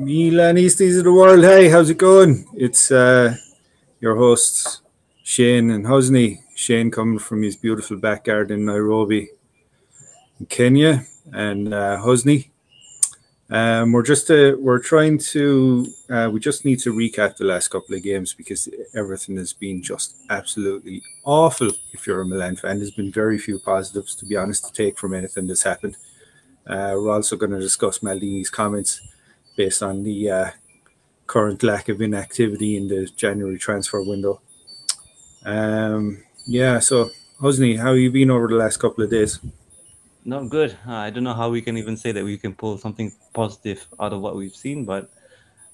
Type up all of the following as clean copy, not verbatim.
Milanistas of the world, hey, how's it going? It's your hosts, Shane and Hosni. Shane coming from his beautiful backyard in Nairobi, in Kenya, and Hosni. We just need to recap the last couple of games because everything has been just absolutely awful. If you're a Milan fan, there's been very few positives, to be honest, to take from anything that's happened. We're also going to discuss Maldini's comments based on the current lack of inactivity in the January transfer window. So Hosni, how have you been over the last couple of days? Not good. I don't know how we can even say that we can pull something positive out of what we've seen, but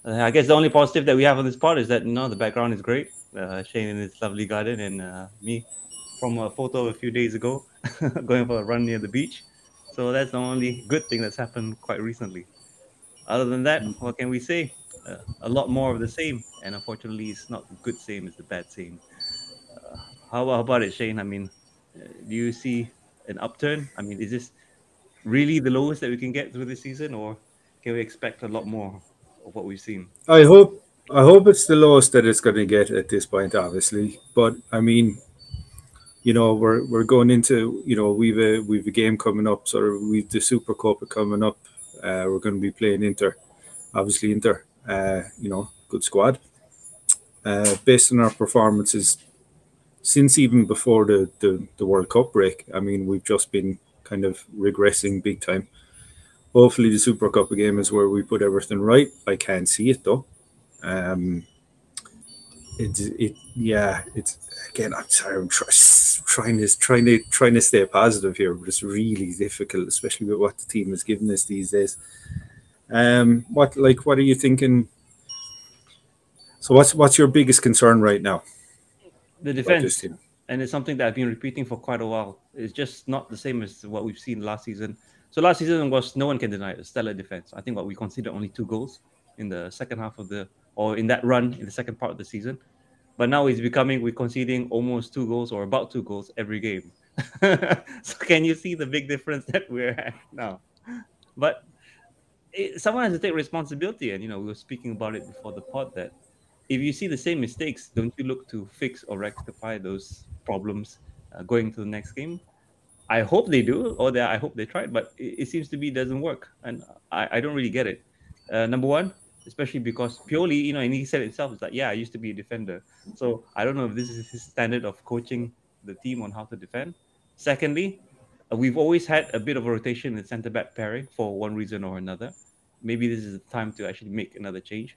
I guess the only positive that we have on this pod is that, you know, the background is great. Shane in his lovely garden and me from a photo a few days ago going for a run near the beach. So that's the only good thing that's happened quite recently. Other than that, what can we say? A lot more of the same, and unfortunately, it's not the good same, it's the bad same. How about it, Shane? I mean, do you see an upturn? I mean, is this really the lowest that we can get through this season, or can we expect a lot more of what we've seen? I hope it's the lowest that it's going to get at this point, obviously. But I mean, you know, we're going into, you know, we've a game coming up, sort of we've the Super Copa coming up. We're going to be playing Inter, obviously. Inter, you know, good squad. Based on our performances since even before the World Cup break, I mean, we've just been kind of regressing big time. Hopefully, the Super Cup game is where we put everything right. I can't see it though. It's again. I'm sorry. I'm trying to stay positive here, but it's really difficult, especially with what the team is giving us these days. What are you thinking? So, what's your biggest concern right now? The defense, and it's something that I've been repeating for quite a while. It's just not the same as what we've seen last season. So last season was, no one can deny it, a stellar defense. I think what we considered only 2 goals in the second half of the. Or in that run, in the second part of the season. But now it's becoming, we're conceding almost 2 goals or about 2 goals every game. So can you see the big difference that we're at now? But someone has to take responsibility. And, you know, we were speaking about it before the pod that if you see the same mistakes, don't you look to fix or rectify those problems going to the next game? I hope they do, I hope they tried, but it seems to be doesn't work. And I don't really get it. Number one, especially because Pioli, you know, and he said himself, it's like, yeah, I used to be a defender. So I don't know if this is his standard of coaching the team on how to defend. Secondly, we've always had a bit of a rotation in centre-back pairing for one reason or another. Maybe this is the time to actually make another change,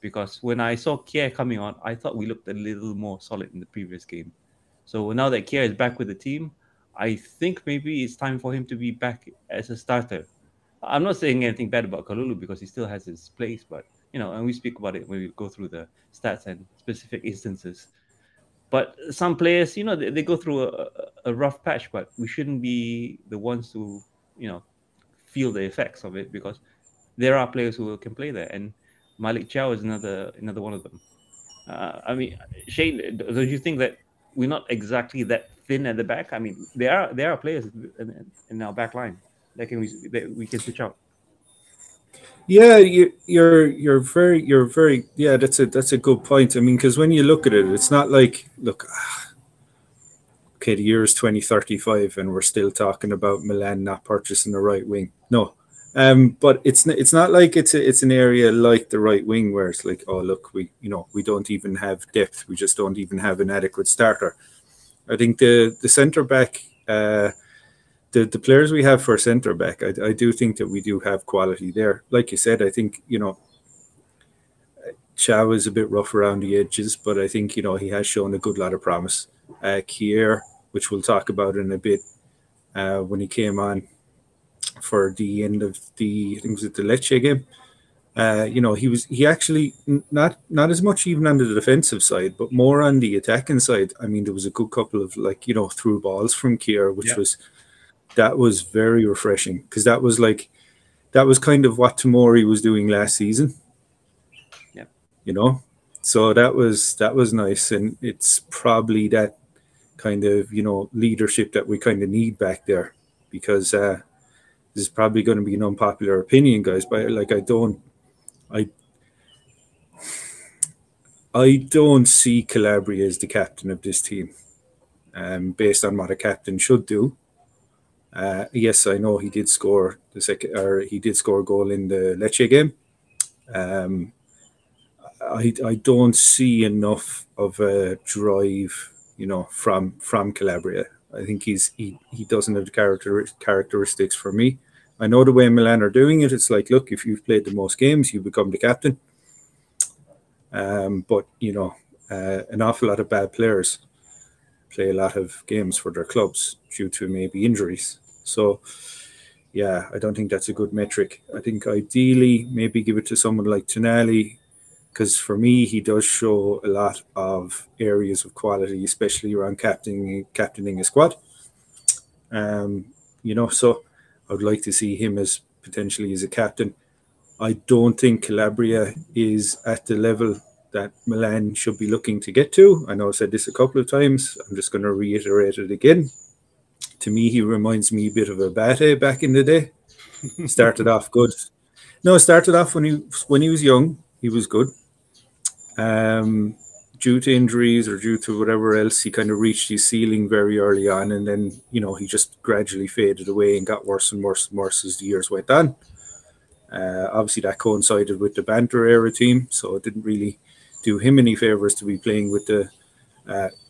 because when I saw Kjær coming on, I thought we looked a little more solid in the previous game. So now that Kjær is back with the team, I think maybe it's time for him to be back as a starter. I'm not saying anything bad about Kalulu because he still has his place, but, you know, and we speak about it when we go through the stats and specific instances. But some players, you know, they go through a rough patch, but we shouldn't be the ones who, you know, feel the effects of it, because there are players who can play there, and Malick Thiaw is another one of them. I mean, Shane, do you think that we're not exactly that thin at the back? I mean, there are players in our back line that we can switch out. Yeah, you're very yeah. That's a good point. I mean, because when you look at it, it's not like, look, okay, the year is 2035 and we're still talking about Milan not purchasing the right wing. No, but it's not like it's an area like the right wing where it's like, oh look, we don't even have depth. We just don't even have an adequate starter. I think the centre back. The players we have for centre back, I do think that we do have quality there. Like you said, I think, you know, Chao is a bit rough around the edges, but I think, you know, he has shown a good lot of promise. Kjær, which we'll talk about in a bit, when he came on for the end of the Lecce game, you know, he actually not as much even on the defensive side, but more on the attacking side. I mean, there was a good couple of, like, you know, through balls from Kjær, which was very refreshing, because that was kind of what Tomori was doing last season. Yeah, you know, so that was nice, and it's probably that kind of, you know, leadership that we kind of need back there, because this is probably going to be an unpopular opinion, guys, but like, I don't I don't see Calabria as the captain of this team, based on what a captain should do. Yes, I know he did score the second, or he did score a goal in the Lecce game. I don't see enough of a drive, you know, from Calabria. I think he doesn't have the characteristics for me. I know the way Milan are doing it. It's like, look, if you've played the most games, you become the captain. But, you know, an awful lot of bad players play a lot of games for their clubs due to maybe injuries. So, yeah, I don't think that's a good metric. I think ideally maybe give it to someone like Tonali, because for me he does show a lot of areas of quality, especially around captaining a squad. You know, so I would like to see him as potentially as a captain. I don't think Calabria is at the level that Milan should be looking to get to. I know I said this a couple of times. I'm just going to reiterate it again. To me, he reminds me a bit of a Bate back in the day. Started off good. No, started off when he was young, he was good. Due to injuries or due to whatever else, he kind of reached his ceiling very early on, and then, you know, he just gradually faded away and got worse and worse and worse as the years went on. Obviously, that coincided with the Banter era team, so it didn't really do him any favors to be playing with the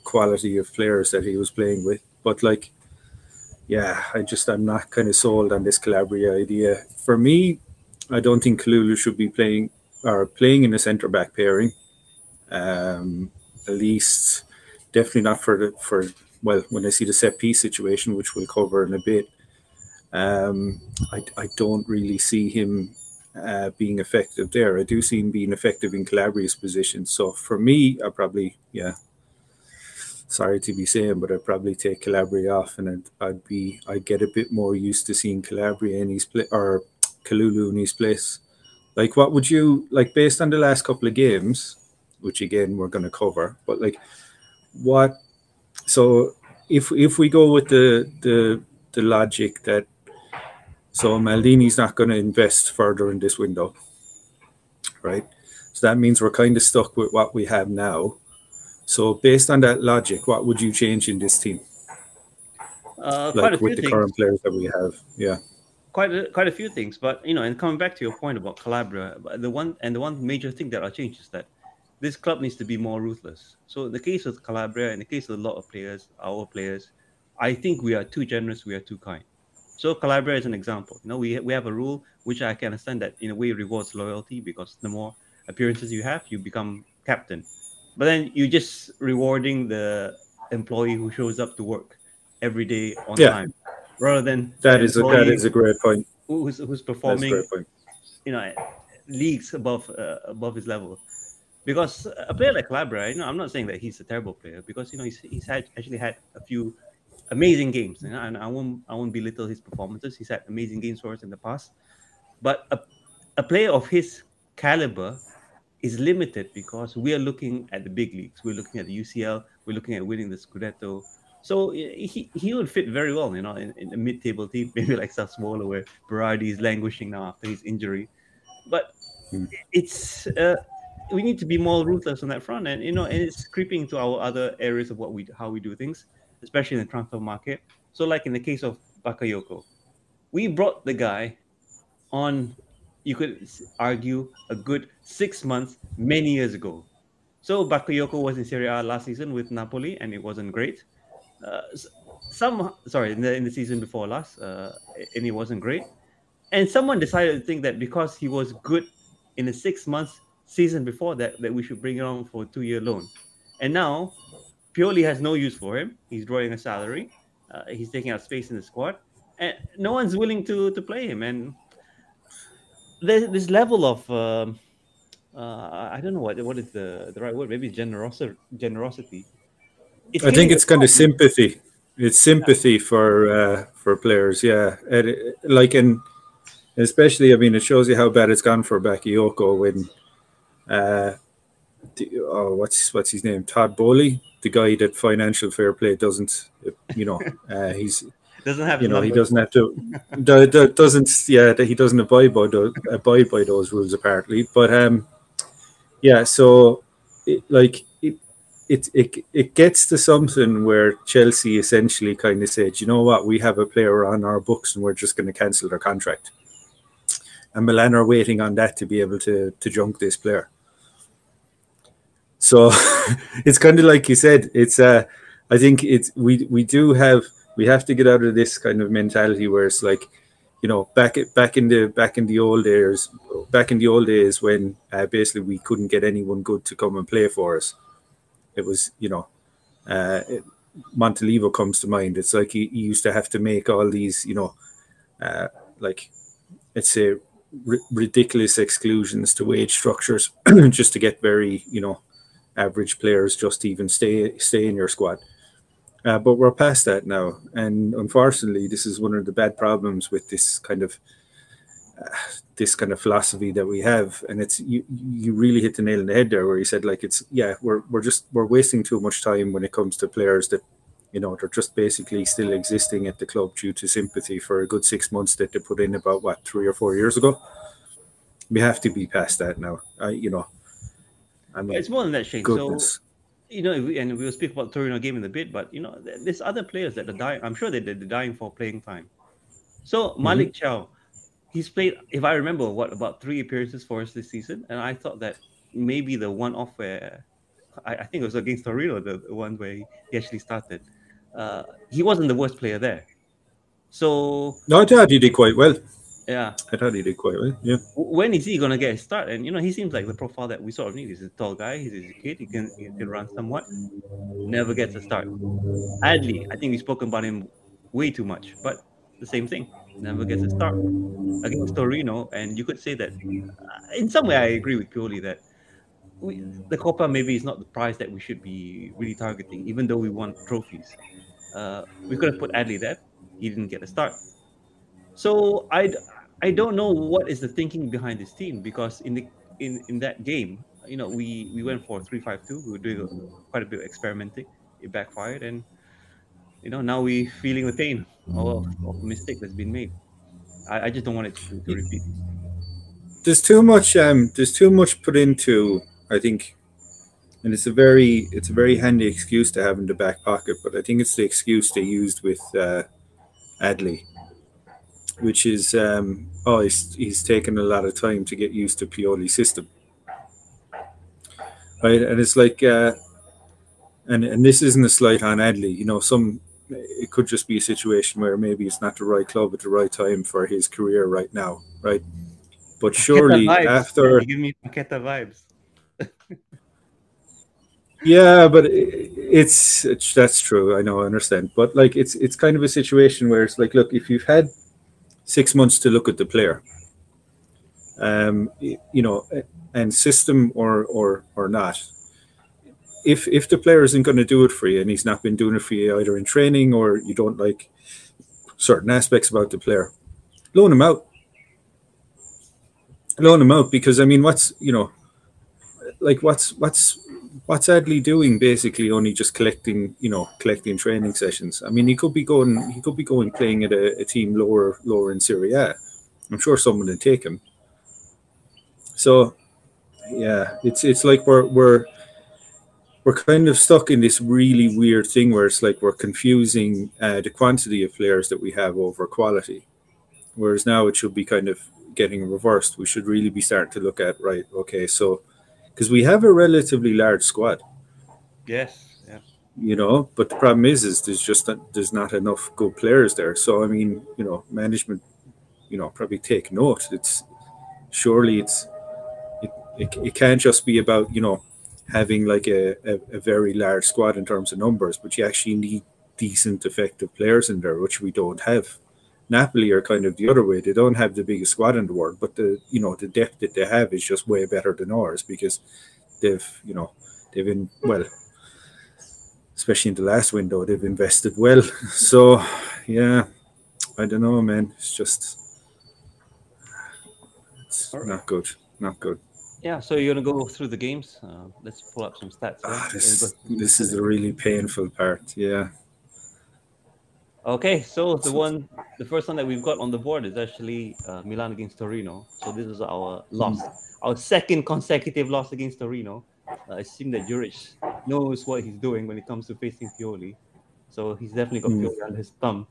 quality of players that he was playing with. But, like, yeah, I'm not kind of sold on this Calabria idea. For me, I don't think Kalulu should be playing in the centre back pairing. At least, definitely not for when I see the set piece situation, which we'll cover in a bit. I don't really see him being effective there. I do see him being effective in Calabria's position. So for me, I probably, yeah, sorry to be saying, but I'd probably take Calabria off, and I'd get a bit more used to seeing Calabria in his place, or Kalulu in his place. Like, what would you like based on the last couple of games, which again we're going to cover? But like, what? So if we go with the logic that, so Maldini's not going to invest further in this window, right? So that means we're kind of stuck with what we have now. So based on that logic, what would you change in this team? Like with the current players that we have, yeah. Quite a few things, but, you know, and coming back to your point about Calabria, the one major thing that I'll change is that this club needs to be more ruthless. So in the case of Calabria, in the case of a lot of players, our players, I think we are too generous, we are too kind. So Calabria is an example. You know, we have a rule which I can understand that in a way rewards loyalty, because the more appearances you have, you become captain. But then you're just rewarding the employee who shows up to work every day on time, rather than that is a great point. Who's performing, you know, leagues above his level. Because a player like Calabria, you know, I'm not saying that he's a terrible player, because, you know, he's actually had a few amazing games, you know, and I won't belittle his performances. He's had amazing games for us in the past, but a player of his caliber is limited because we are looking at the big leagues. We're looking at the UCL. We're looking at winning the Scudetto. So he would fit very well, you know, in a mid-table team, maybe like Sassuolo, where Berardi is languishing now after his injury. But it's we need to be more ruthless on that front, and, you know, and it's creeping to our other areas of how we do things, especially in the transfer market. So like in the case of Bakayoko, we brought the guy on, you could argue, a good 6 months, many years ago. So Bakayoko was in Serie A last season with Napoli, and it wasn't great. In the season before last, and it wasn't great. And someone decided to think that because he was good in the 6 months season before that we should bring him on for a 2-year loan. And now Pioli has no use for him. He's drawing a salary. He's taking up space in the squad, and no one's willing to play him. And there's this level of I don't know what is the right word. Maybe generosity. I think it's kind of sympathy. It's sympathy for players. Yeah, especially, I mean, it shows you how bad it's gone for Bakayoko when what's his name, Todd Bowley, the guy that financial fair play doesn't, you know, he's Doesn't have, you know, he doesn't have to. He doesn't abide by those rules apparently. But yeah. So, it gets to something where Chelsea essentially kind of said, you know what, we have a player on our books and we're just going to cancel their contract. And Milan are waiting on that to be able to junk this player. So it's kind of like you said. It's I think it's we have to get out of this kind of mentality where it's like, you know, back in the old days when basically we couldn't get anyone good to come and play for us. It was, you know, Montalivo comes to mind. It's like he used to have to make all these, you know, like, let's say, ridiculous exclusions to wage structures just to get very, you know, average players just to even stay in your squad. But we're past that now. And unfortunately, this is one of the bad problems with this kind of philosophy that we have. And it's you really hit the nail on the head there where you said, like, it's, yeah, we're wasting too much time when it comes to players that, you know, they're just basically still existing at the club due to sympathy for a good 6 months that they put in about, what, 3 or 4 years ago. We have to be past that now. You know, I mean, it's more than that, Shane. Goodness. So, you know, and we'll speak about Torino game in a bit, but, you know, there's other players that are dying. I'm sure that they're dying for playing time. So Malick Thiaw, he's played, if I remember, what, about 3 appearances for us this season, and I thought that maybe the one-off where, I think it was against Torino, the one where he actually started. He wasn't the worst player there. So no, I thought he did quite well. Yeah, I thought he did quite well. Yeah. When is he gonna get a start? And, you know, he seems like the profile that we sort of need. He's a tall guy. He's a kid. He can run somewhat. Never gets a start. Adli, I think we've spoken about him way too much, but the same thing. Never gets a start against Torino, and you could say that in some way I agree with Pioli that the Coppa maybe is not the prize that we should be really targeting, even though we want trophies. We could have put Adli there. He didn't get a start. So I don't know what is the thinking behind this team, because in that game, you know, we went for 3-5-2. We were doing quite a bit of experimenting. It backfired, and, you know, now we're feeling the pain of a mistake that's been made. I just don't want it to repeat. There's too much. There's too much put into, I think, and it's a very handy excuse to have in the back pocket. But I think it's the excuse they used with Adli, which is, he's taken a lot of time to get used to Pioli's system, right? And it's like, and this isn't a slight on Adli. You know, it could just be a situation where maybe it's not the right club at the right time for his career right now, right? But surely after, you give me Paqueta vibes. Yeah, but it's that's true. I know, I understand. But, like, it's kind of a situation where it's like, look, if you've had 6 months to look at the player, you know, and system or not, if the player isn't going to do it for you, and he's not been doing it for you either in training or you don't like certain aspects about the player, loan him out, because, I mean, what's, you know, like, what's Adli doing? Basically only just collecting training sessions. I mean, he could be going playing at a team lower in Serie A. I'm sure someone would take him. So yeah, it's like we're kind of stuck in this really weird thing where it's like we're confusing the quantity of players that we have over quality, whereas now it should be kind of getting reversed. We should really be starting to look at, right, okay, so, because we have a relatively large squad. Yes. Yeah. You know, but the problem is there's not enough good players there. So, I mean, you know, management, you know, probably take note. It can't just be about, you know, having like a very large squad in terms of numbers, but you actually need decent, effective players in there, which we don't have. Napoli are kind of the other way. They don't have the biggest squad in the world, but the depth that they have is just way better than ours, because they've especially in the last window, they've invested well. So yeah, I don't know, man. It's just not good. Yeah. So you're gonna go through the games. Let's pull up some stats. This is the really painful part. Yeah. Okay, so the first one that we've got on the board is actually Milan against Torino. So this is our loss, our second consecutive loss against Torino. I assume that Juric knows what he's doing when it comes to facing Pioli. So he's definitely got Pioli under his thumb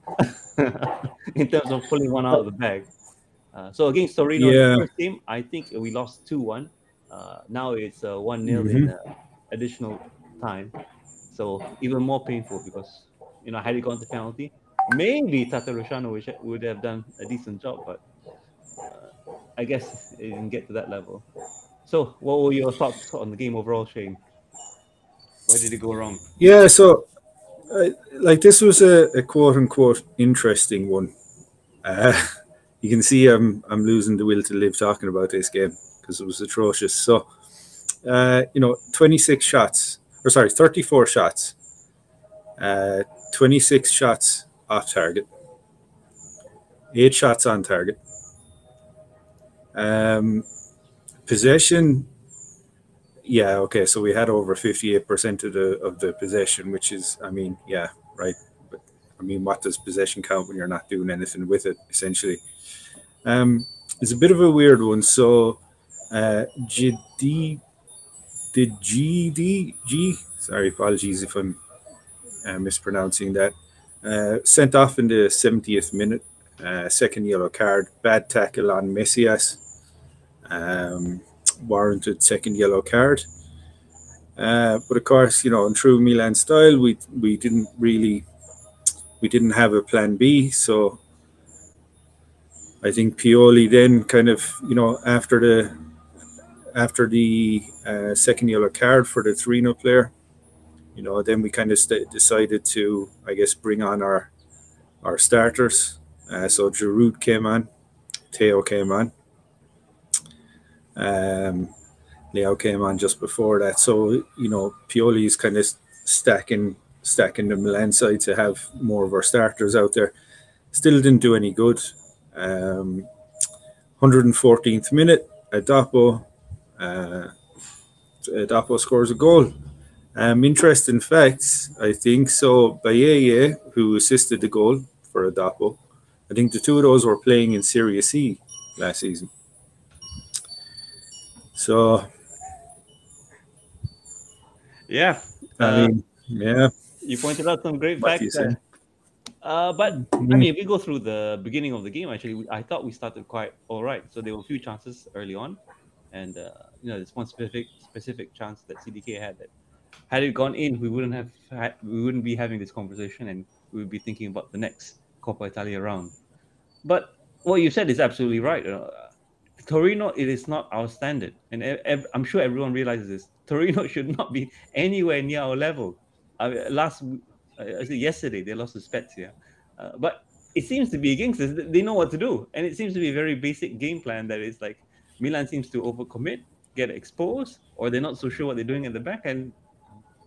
in terms of pulling one out of the bag. So against Torino, the first game, I think we lost 2-1. Now it's 1-0 in additional time. So even more painful because, you know, had it gone to penalty, maybe Tătărușanu would have done a decent job, but I guess it didn't get to that level. So what were your thoughts on the game overall, Shane? Where did it go wrong? Yeah, so like this was a quote-unquote interesting one. You can see I'm losing the will to live talking about this game because it was atrocious. So, you know, 26 shots, or sorry, 34 shots. 26 shots off target, 8 shots on target. Possession, yeah, okay, so we had over 58% of the possession, which is, I mean, yeah, right. But I mean, what does possession count when you're not doing anything with it, essentially? It's a bit of a weird one. So, GDG, sorry, apologies if I'm mispronouncing that, sent off in the 70th minute, second yellow card, bad tackle on Messias, warranted second yellow card. But of course, you know, in true Milan style, we didn't have a plan B. So I think Pioli then kind of, you know, after the second yellow card for the Torino player, you know, then we kind of decided to, I guess, bring on our starters. So Giroud came on, Theo came on, Leo came on just before that. So, you know, Pioli is kind of stacking the Milan side to have more of our starters out there. Still didn't do any good. 114th minute, Adopo scores a goal. Interesting facts, I think. So Bakayoko, who assisted the goal for Adopo, I think the two of those were playing in Serie C last season. So, yeah, I mean, yeah, you pointed out some great facts there. But I mean, if we go through the beginning of the game, actually, I thought we started quite all right. So there were a few chances early on, and you know, there's one specific chance that CDK had that. Had it gone in, we wouldn't be having this conversation, and we would be thinking about the next Coppa Italia round. But what you said is absolutely right. Torino, it is not our standard, and I'm sure everyone realizes this. Torino should not be anywhere near our level. Yesterday they lost to Spezia, but it seems to be against us. They know what to do, and it seems to be a very basic game plan that is like Milan seems to overcommit, get exposed, or they're not so sure what they're doing at the back, and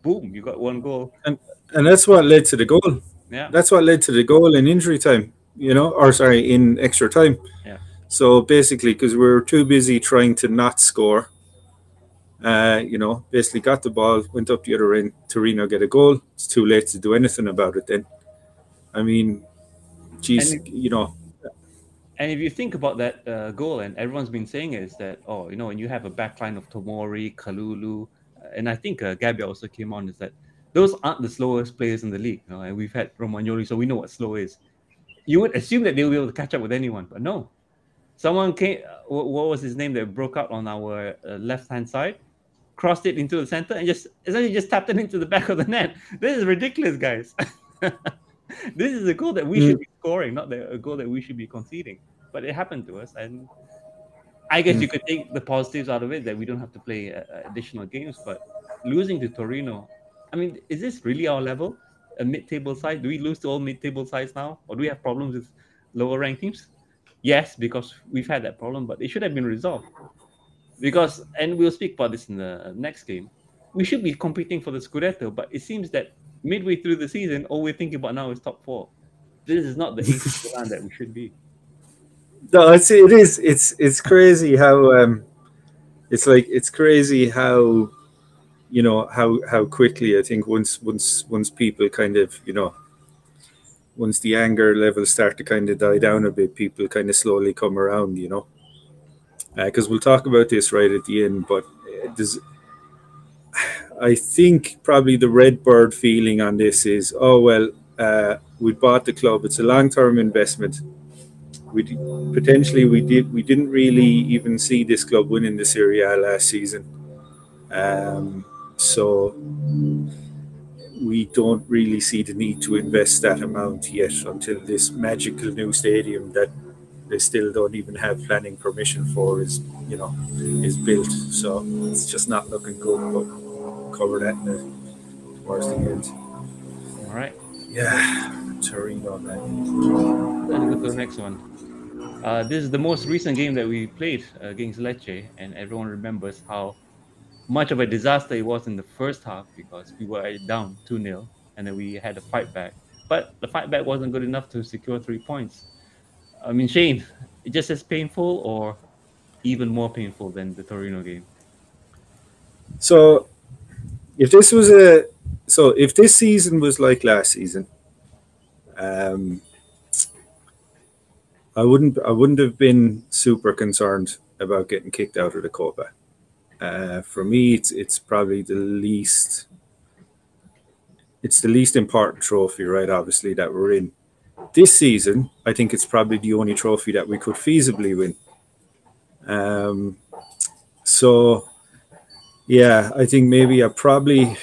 boom, you got one goal. And that's what led to the goal. Yeah. That's what led to the goal in injury time, you know, or sorry, in extra time. Yeah. So basically, because we were too busy trying to not score, you know, basically got the ball, went up the other end, Torino get a goal. It's too late to do anything about it then. I mean, geez, you know. And if you think about that goal, and everyone's been saying it, is that, oh, you know, when you have a back line of Tomori, Kalulu, and I think Gabby also came on, is that those aren't the slowest players in the league. You know, and we've had Romagnoli, so we know what slow is. You would assume that they'll be able to catch up with anyone, but no. Someone came, what was his name, that broke out on our left-hand side, crossed it into the center, and essentially tapped it into the back of the net. This is ridiculous, guys. This is a goal that we should be scoring, not a goal that we should be conceding. But it happened to us, and I guess you could take the positives out of it, that we don't have to play additional games. But losing to Torino, I mean, is this really our level? A mid-table side? Do we lose to all mid-table sides now? Or do we have problems with lower-ranked teams? Yes, because we've had that problem, but it should have been resolved. Because, and we'll speak about this in the next game, we should be competing for the Scudetto, but it seems that midway through the season, all we're thinking about now is top four. This is not the AC Milan that we should be. No, it is. It's crazy how you know how quickly I think once people kind of, you know, once the anger levels start to kind of die down a bit, people kind of slowly come around, you know. Because we'll talk about this right at the end, but I think probably the RedBird feeling on this is, oh, well, we bought the club. It's a long-term investment. We didn't really even see this club winning the Serie A last season. So we don't really see the need to invest that amount yet until this magical new stadium that they still don't even have planning permission for is built. So it's just not looking good, but we'll cover that in the worst of the end. All right. Yeah, Torino, man. Let's go to the next one. This is the most recent game that we played against Lecce, and everyone remembers how much of a disaster it was in the first half because we were down 2-0 and then we had a fight back. But the fight back wasn't good enough to secure 3 points. I mean, Shane, just as painful or even more painful than the Torino game? So if this season was like last season, I wouldn't have been super concerned about getting kicked out of the Copa. For me, it's probably the least important trophy, right? Obviously, that we're in this season. I think it's probably the only trophy that we could feasibly win. So, yeah, I think maybe I probably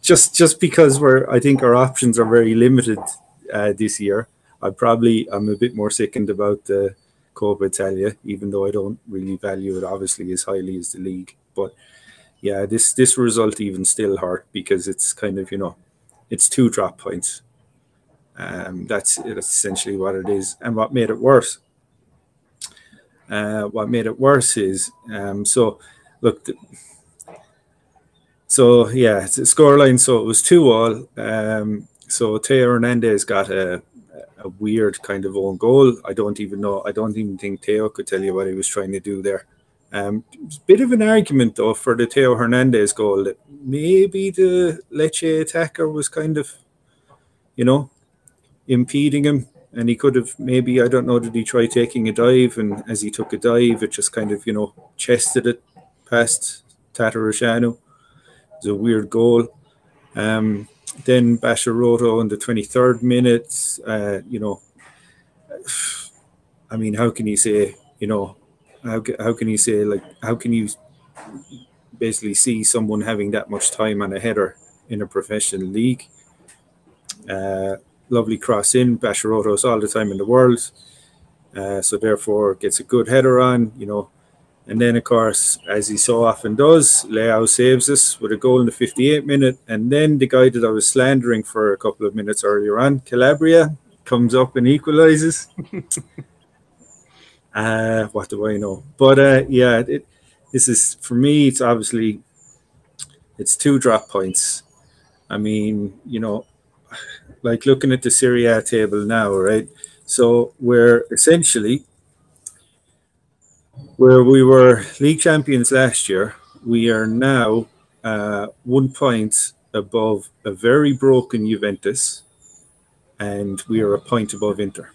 just because I think our options are very limited this year. I'm a bit more sickened about the Coppa Italia, even though I don't really value it obviously as highly as the league. But yeah, this result even still hurt because it's kind of, it's 2 drop points. That's essentially what it is. And what made it worse? Is look. So yeah, it's a scoreline. So it was 2-2. So Theo Hernandez got a weird kind of own goal. I don't even know. I don't even think Theo could tell you what he was trying to do there. It was a bit of an argument though for the Theo Hernandez goal that maybe the Lecce attacker was kind of, impeding him, and he could have maybe, I don't know, did he try taking a dive? And as he took a dive, it just kind of, chested it past Tătărușanu. It was a weird goal. Then Baschirotto in the 23rd minute, I mean, how can you say, how can you say, like, how can you basically see someone having that much time on a header in a professional league? Lovely cross in, Baschirotto's all the time in the world. So therefore gets a good header on, And then, of course, as he so often does, Leao saves us with a goal in the 58th minute. And then the guy that I was slandering for a couple of minutes earlier on, Calabria, comes up and equalizes. What do I know? But, yeah, this is, for me, it's obviously, it's 2 drop points. I mean, like looking at the Serie A table now, right? So we're essentially... Where we were league champions last year, we are now 1 point above a very broken Juventus, and we are 1 point above Inter.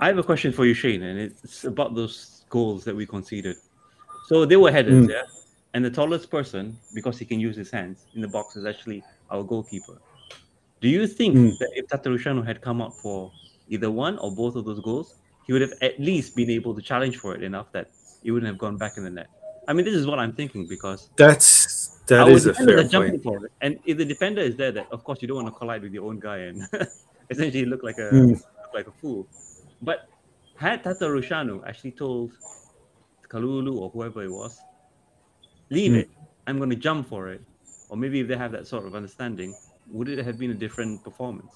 I have a question for you, Shane, and it's about those goals that we conceded. So they were headers, yeah? And the tallest person, because he can use his hands in the box, is actually our goalkeeper. Do you think that if Tătărușanu had come up for either one or both of those goals, he would have at least been able to challenge for it enough that it wouldn't have gone back in the net? I mean, this is what I'm thinking because that is a fair point. For it, and if the defender is there, that of course you don't want to collide with your own guy and essentially look like a fool. But had Tătărușanu actually told Kalulu or whoever it was, leave it, I'm going to jump for it, or maybe if they have that sort of understanding, would it have been a different performance?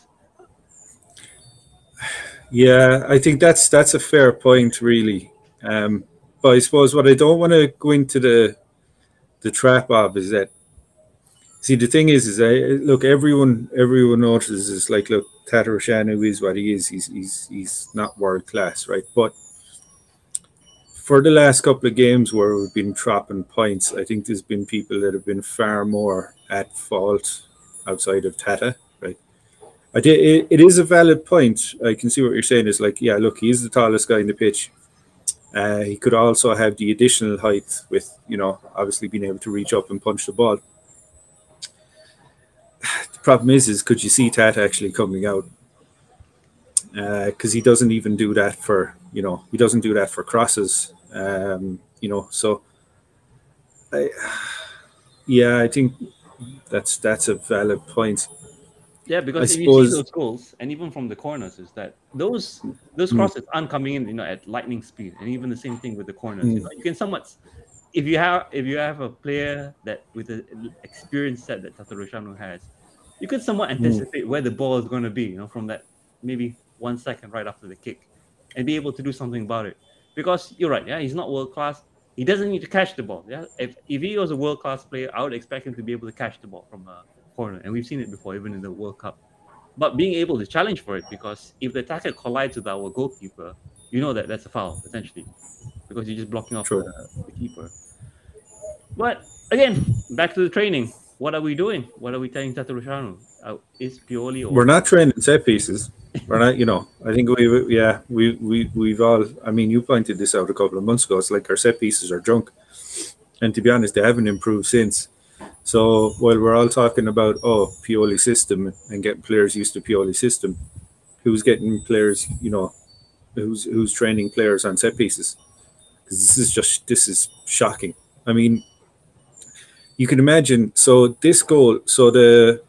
Yeah, I think that's a fair point, really. But I suppose what I don't want to go into the trap of is that, see, the thing is look, everyone notices it's like, look, Tătărușanu is what he is. He's not world class, right? But for the last couple of games where we've been dropping points, I think there's been people that have been far more at fault outside of Tata, right? It is a valid point. I can see what you're saying. Is like, yeah, look, he is the tallest guy in the pitch. He could also have the additional height with, you know, obviously being able to reach up and punch the ball. The problem is could you see Tat actually coming out? Because he doesn't even do that for, you know, he doesn't do that for crosses. You know, so I think that's a valid point. Yeah, because if you see those goals, and even from the corners, is that those crosses aren't coming in, you know, at lightning speed, and even the same thing with the corners. You know, you can somewhat, if you have a player that with the experience set that Tătărușanu has, you can somewhat anticipate where the ball is going to be, you know, from that maybe 1 second right after the kick, and be able to do something about it. Because you're right, yeah, he's not world class. He doesn't need to catch the ball. Yeah, if he was a world class player, I would expect him to be able to catch the ball from a corner, and we've seen it before, even in the World Cup. But being able to challenge for it, because if the attacker collides with our goalkeeper, you know that that's a foul potentially, because you're just blocking off the keeper. But again, back to the training. What are we doing? What are we telling Tătărușanu? Is Pioli? We're not training set pieces. We're not. You know, I think we've all. I mean, you pointed this out a couple of months ago. It's like our set pieces are junk, and to be honest, they haven't improved since. So while we're all talking about, oh, Pioli system and getting players used to Pioli system, who's getting players, you know, who's training players on set pieces? Because this is shocking. I mean, you can imagine. So this goal, so the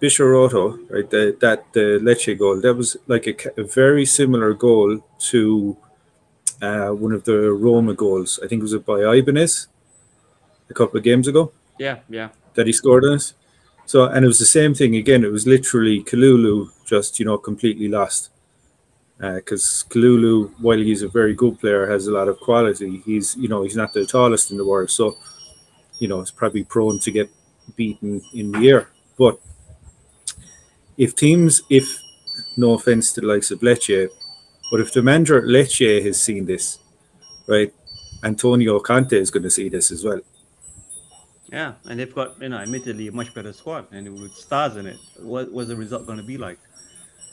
Baschirotto, right? The Lecce goal, that was like a very similar goal to one of the Roma goals. I think it was by Ibanez a couple of games ago. Yeah. That he scored on us. So, and it was the same thing again. It was literally Kalulu just, you know, completely lost. Because Kalulu, while he's a very good player, has a lot of quality. He's, you know, he's not the tallest in the world. So, you know, he's probably prone to get beaten in the air. But if no offense to the likes of Lecce, but if the manager at Lecce has seen this, right, Antonio Conte is going to see this as well. Yeah, and they've got, you know, admittedly a much better squad and with stars in it. What was the result going to be like?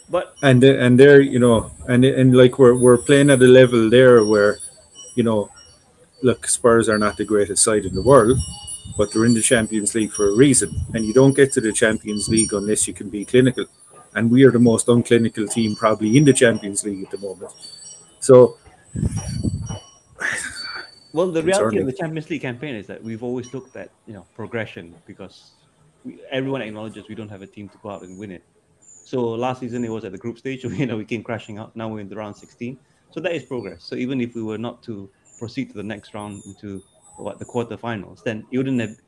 But and they're, you know, and like we're playing at a level there where, you know, look, Spurs are not the greatest side in the world, but they're in the Champions League for a reason. And you don't get to the Champions League unless you can be clinical. And we are the most unclinical team probably in the Champions League at the moment. So. Well, the reality of the Champions League campaign is that we've always looked at, you know, progression, because everyone acknowledges we don't have a team to go out and win it. So last season it was at the group stage, you know, we came crashing out. Now we're in the round 16, so that is progress. So even if we were not to proceed to the next round into the quarterfinals, then it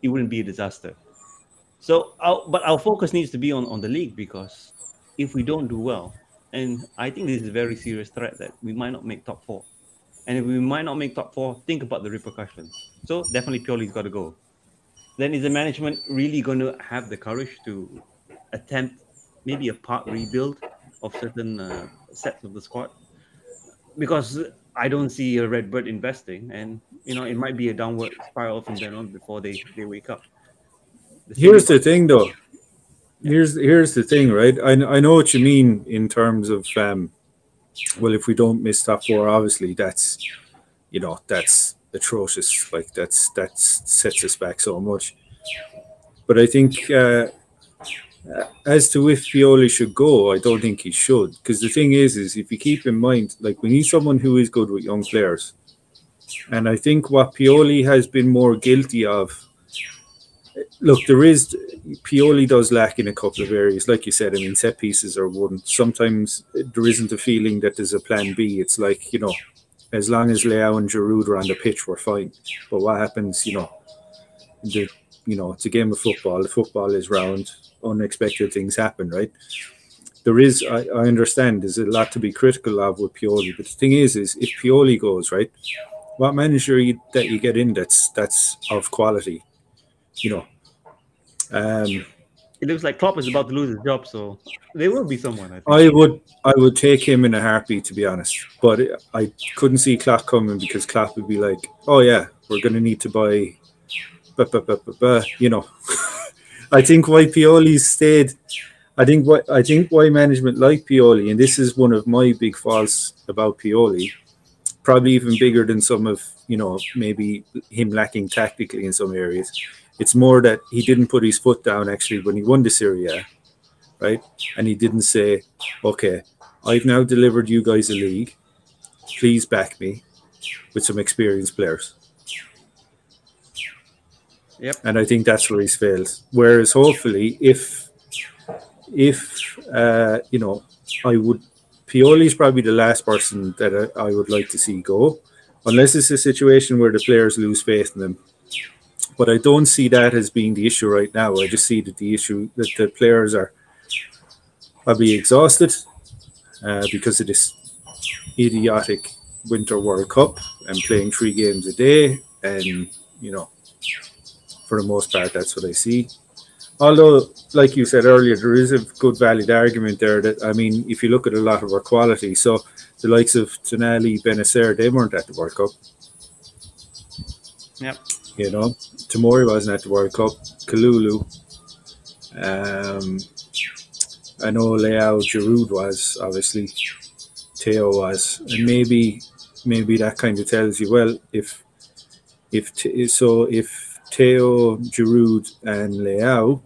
wouldn't be a disaster. So, our focus needs to be on the league, because if we don't do well, and I think this is a very serious threat that we might not make top four. And if we might not make top four, think about the repercussions. So definitely Pioli's got to go. Then is the management really going to have the courage to attempt maybe a part rebuild of certain sets of the squad? Because I don't see a RedBird investing, and you know it might be a downward spiral from then on before they wake up. Here's the thing, though. Yeah. Here's the thing, right? I know what you mean in terms of. Well, if we don't miss top four, obviously that's, you know, that's atrocious. Like that sets us back so much. But I think as to if Pioli should go, I don't think he should. Because the thing is if you keep in mind, like we need someone who is good with young players. And I think what Pioli has been more guilty of, look, Pioli does lack in a couple of areas. Like you said, I mean, set pieces are one. Sometimes there isn't a feeling that there's a plan B. It's like, you know, as long as Leao and Giroud are on the pitch, we're fine. But what happens, you know, it's a game of football. The football is round. Unexpected things happen, right? There is, I understand, there's a lot to be critical of with Pioli. But the thing is if Pioli goes, right, what manager that you get in that's of quality? You know, it looks like Klopp is about to lose his job, so there will be someone. I think. I would take him in a heartbeat, to be honest. But I couldn't see Klopp coming, because Klopp would be like, "Oh yeah, we're going to need to buy," you know. I think why Pioli stayed. I think why management like Pioli, and this is one of my big faults about Pioli, probably even bigger than some of, you know, maybe him lacking tactically in some areas. It's more that he didn't put his foot down actually when he won the Serie A, right? And he didn't say, okay, I've now delivered you guys a league. Please back me with some experienced players. Yep. And I think that's where he's failed. Whereas hopefully if you know, I would, Pioli's probably the last person that I would like to see go, unless it's a situation where the players lose faith in them. But I don't see that as being the issue right now. I just see that the issue that the players are probably exhausted because of this idiotic Winter World Cup and playing 3 games a day. And, you know, for the most part, that's what I see. Although, like you said earlier, there is a good valid argument there that, I mean, if you look at a lot of our quality, so the likes of Tonali, Bennacer, they weren't at the World Cup. Yep. You know, Tomori wasn't at the World Cup. Kalulu. I know Leao, Giroud was, obviously. Theo was. And maybe that kind of tells you, well, if Theo, Giroud and Leao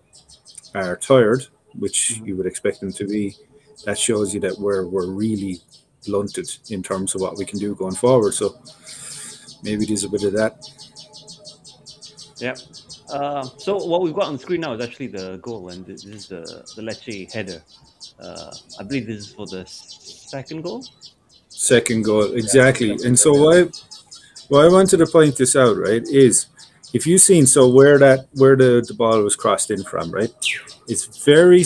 are tired, which you would expect them to be, that shows you that we're really blunted in terms of what we can do going forward. So maybe there's a bit of that. Yeah. So what we've got on the screen now is actually the goal, and this is the Lecce header. I believe this is for the second goal. Second goal, exactly. Yeah, and so why I wanted to point this out, right, is if you've seen, so where the ball was crossed in from, right, it's a very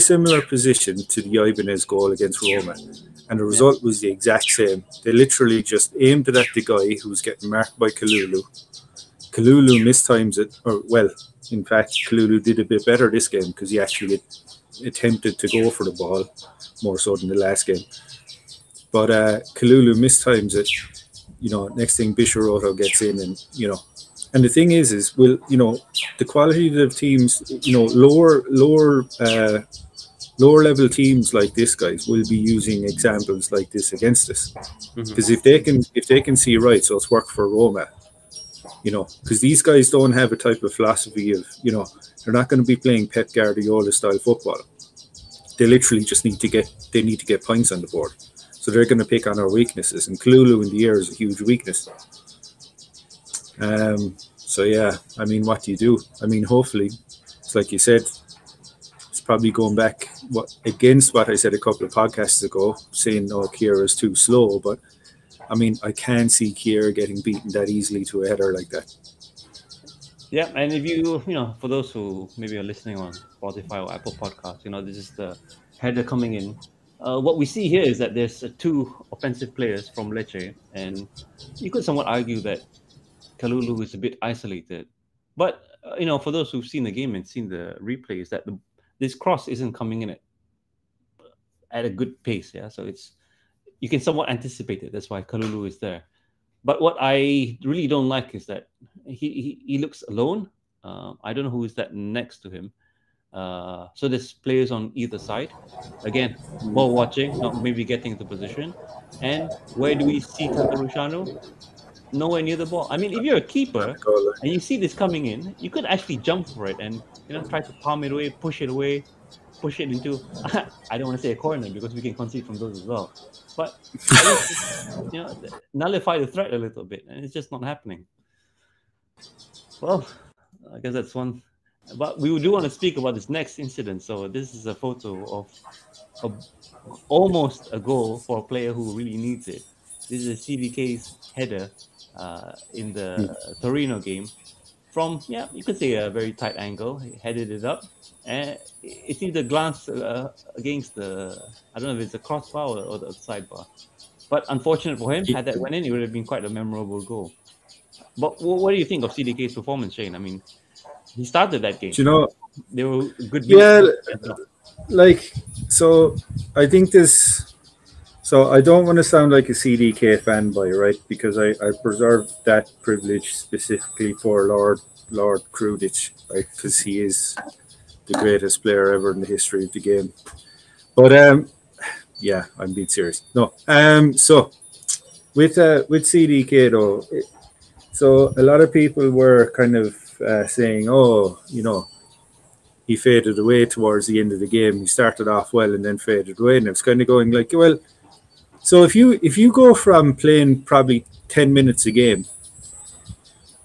similar position to the Ibanez goal against Roma, and the result was the exact same. They literally just aimed it at the guy who was getting marked by Kalulu. Kalulu mistimes it, or well, in fact, Kalulu did a bit better this game because he actually attempted to go for the ball more so than the last game. But Kalulu mistimes it, you know. Next thing, Baschirotto gets in, and you know. And the thing is well, you know, the quality of teams, you know, lower level teams like this, guys, will be using examples like this against us, because if they can see, right, so it's worked for Roma. You know, because these guys don't have a type of philosophy of, you know, they're not going to be playing Pep Guardiola style football. They literally just need to get points on the board. So they're going to pick on our weaknesses, and Kalulu in the air is a huge weakness. So yeah, I mean, what do you do? I mean, hopefully, it's like you said, it's probably going back against what I said a couple of podcasts ago, saying, oh, Kjær is too slow, but I mean, I can't see Kjær getting beaten that easily to a header like that. Yeah, and if you know, for those who maybe are listening on Spotify or Apple Podcasts, you know, this is the header coming in. What we see here is that there's 2 offensive players from Lecce, and you could somewhat argue that Kalulu is a bit isolated. But, you know, for those who've seen the game and seen the replays, that this cross isn't coming in at a good pace, yeah? So it's... you can somewhat anticipate it. That's why Kalulu is there. But what I really don't like is that he looks alone. I don't know who is that next to him. So there's players on either side. Again, more watching, not maybe getting into position. And where do we see Tătărușanu? Nowhere near the ball. I mean, if you're a keeper and you see this coming in, you could actually jump for it and, you know, try to palm it away, push it into, I don't want to say a corner because we can concede from those as well. But you know, nullify the threat a little bit, and it's just not happening. Well, I guess that's one. But we do want to speak about this next incident. So this is a photo of almost a goal for a player who really needs it. This is CDK's header in the Torino game. From, yeah, you could say a very tight angle, he headed it up. And it seems a glance against the, I don't know if it's a crossbar or the sidebar. But unfortunate for him, had that went in, it would have been quite a memorable goal. But what do you think of CDK's performance, Shane? I mean, he started that game. Do you know, they were good. Yeah, like, so I think this, so I don't want to sound like a CDK fanboy, right? Because I preserved that privilege specifically for Lord Krudich, right? Because he is the greatest player ever in the history of the game. But yeah, I'm being serious. No, so with CDK though, so a lot of people were kind of saying, oh, you know, he faded away towards the end of the game. He started off well and then faded away, and it's kind of going like, well, so if you go from playing probably 10 minutes a game,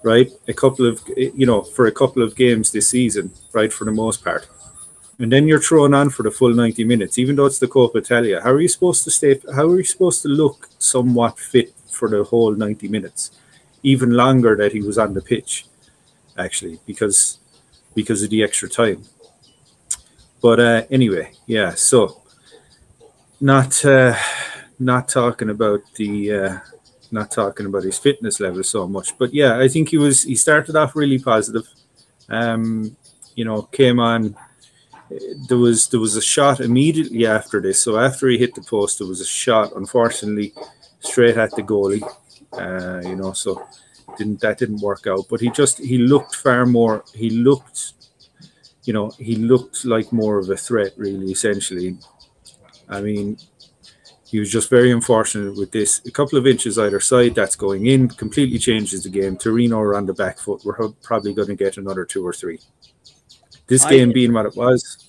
right, a couple of, you know, for a couple of games this season, right, for the most part, and then you're thrown on for the full 90 minutes, even though it's the Coppa Italia, how are you supposed to stay? How are you supposed to look somewhat fit for the whole 90 minutes, even longer that he was on the pitch, actually, because of the extra time? But anyway, yeah, so not talking about his fitness level so much, but yeah, I think he started off really positive. You know, came on, there was a shot immediately after this, so after he hit the post, there was a shot, unfortunately, straight at the goalie, you know, so that didn't work out, but he looked far more, you know, he looked like more of a threat, really, essentially. I mean, he was just very unfortunate with this. A couple of inches either side, that's going in, completely changes the game. Torino are on the back foot. We're probably going to get another two or three. This game being what it was,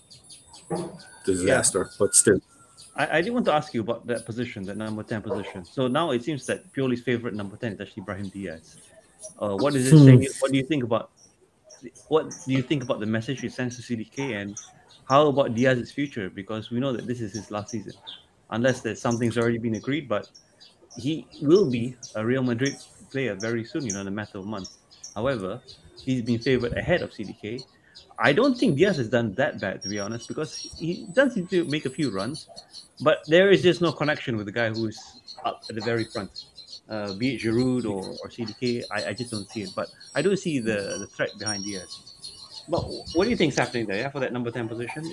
disaster, yeah. But still. I did want to ask you about that position, that number 10 position. So now it seems that Pioli's favorite number 10 is actually Brahim Diaz. What is it saying? What do you think about the message he sends to CDK, and how about Diaz's future? Because we know that this is his last season, unless there's something's already been agreed. But he will be a Real Madrid player very soon, you know, in a matter of months. However, he's been favoured ahead of CDK. I don't think Diaz has done that bad, to be honest, because he does seem to make a few runs, but there is just no connection with the guy who's up at the very front, be it Giroud or CDK. I just don't see it, but I do see the threat behind Diaz. But what do you think's happening there, yeah, for that number 10 position?